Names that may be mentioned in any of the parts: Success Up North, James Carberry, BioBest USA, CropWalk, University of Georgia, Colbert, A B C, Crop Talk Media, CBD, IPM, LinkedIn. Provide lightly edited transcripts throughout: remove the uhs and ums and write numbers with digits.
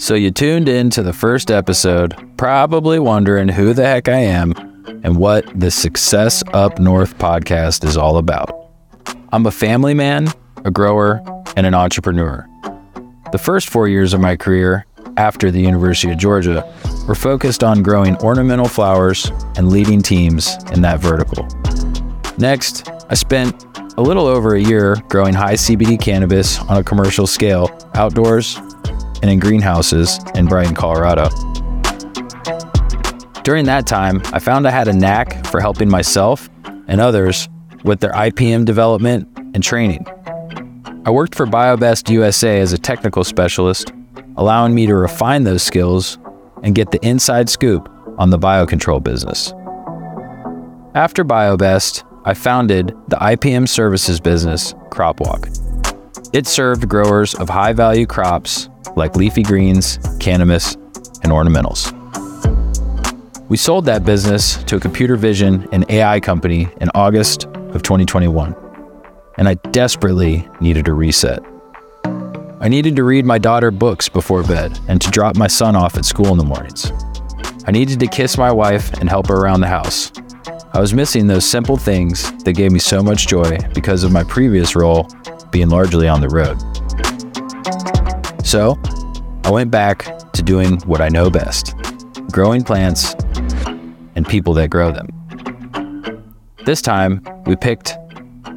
So you tuned in to the first episode, probably wondering who the heck I am and what the Success Up North podcast is all about. I'm a family man, a grower, and an entrepreneur. The first 4 years of my career, after the University of Georgia, were focused on growing ornamental flowers and leading teams in that vertical. Next, I spent a little over a year growing high CBD cannabis on a commercial scale, outdoors and in greenhouses in Brighton, Colorado. During that time, I found I had a knack for helping myself and others with their IPM development and training. I worked for BioBest USA as a technical specialist, allowing me to refine those skills and get the inside scoop on the biocontrol business. After BioBest, I founded the IPM services business, CropWalk. It served growers of high-value crops like leafy greens, cannabis, and ornamentals. We sold that business to a computer vision and AI company in August of 2021, and I desperately needed a reset. I needed to read my daughter books before bed and to drop my son off at school in the mornings. I needed to kiss my wife and help her around the house. I was missing those simple things that gave me so much joy because of my previous role being largely on the road. So I went back to doing what I know best, growing plants and people that grow them. This time, we picked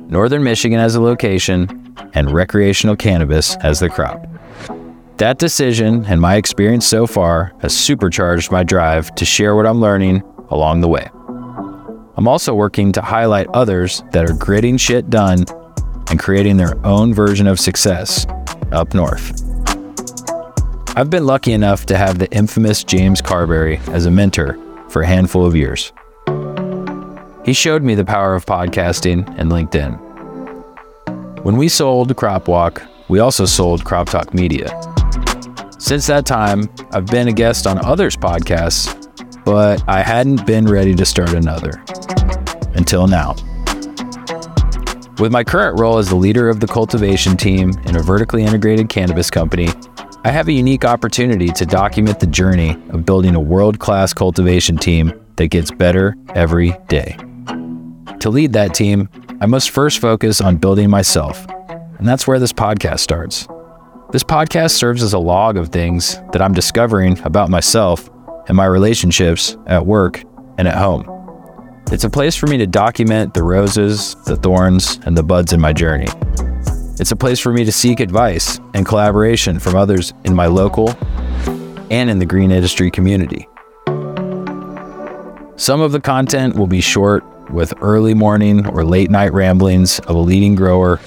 Northern Michigan as a location and recreational cannabis as the crop. That decision and my experience so far has supercharged my drive to share what I'm learning along the way. I'm also working to highlight others that are gritting shit done and creating their own version of success up north. I've been lucky enough to have the infamous James Carberry as a mentor for a handful of years. He showed me the power of podcasting and LinkedIn. When we sold CropWalk, we also sold Crop Talk Media. Since that time, I've been a guest on others' podcasts, but I hadn't been ready to start another. Until now. With my current role as the leader of the cultivation team in a vertically integrated cannabis company, I have a unique opportunity to document the journey of building a world-class cultivation team that gets better every day. To lead that team, I must first focus on building myself, and that's where this podcast starts. This podcast serves as a log of things that I'm discovering about myself and my relationships at work and at home. It's a place for me to document the roses, the thorns, and the buds in my journey. It's a place for me to seek advice and collaboration from others in my local and in the green industry community. Some of the content will be short, with early morning or late night ramblings of a leading grower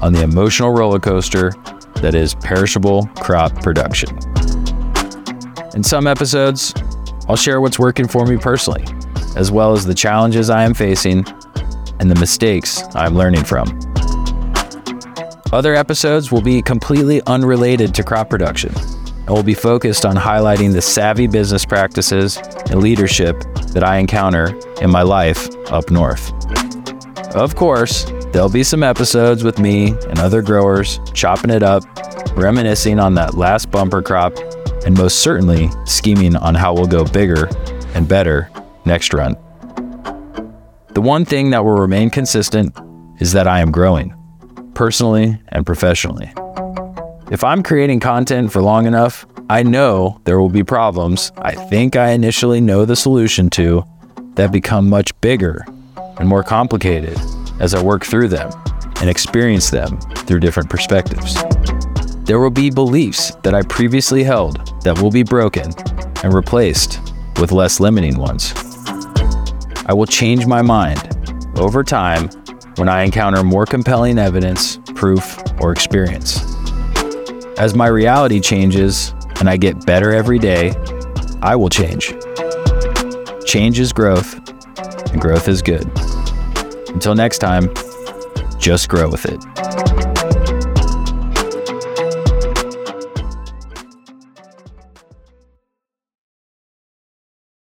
on the emotional roller coaster that is perishable crop production. In some episodes, I'll share what's working for me personally, as well as the challenges I am facing and the mistakes I'm learning from. Other episodes will be completely unrelated to crop production and will be focused on highlighting the savvy business practices and leadership that I encounter in my life up north. Of course, there'll be some episodes with me and other growers chopping it up, reminiscing on that last bumper crop, and most certainly scheming on how we'll go bigger and better next run. The one thing that will remain consistent is that I am growing, personally and professionally. If I'm creating content for long enough, I know there will be problems I think I initially know the solution to that become much bigger and more complicated as I work through them and experience them through different perspectives. There will be beliefs that I previously held that will be broken and replaced with less limiting ones. I will change my mind over time when I encounter more compelling evidence, proof, or experience. As my reality changes and I get better every day, I will change. Change is growth, and growth is good. Until next time, just grow with it.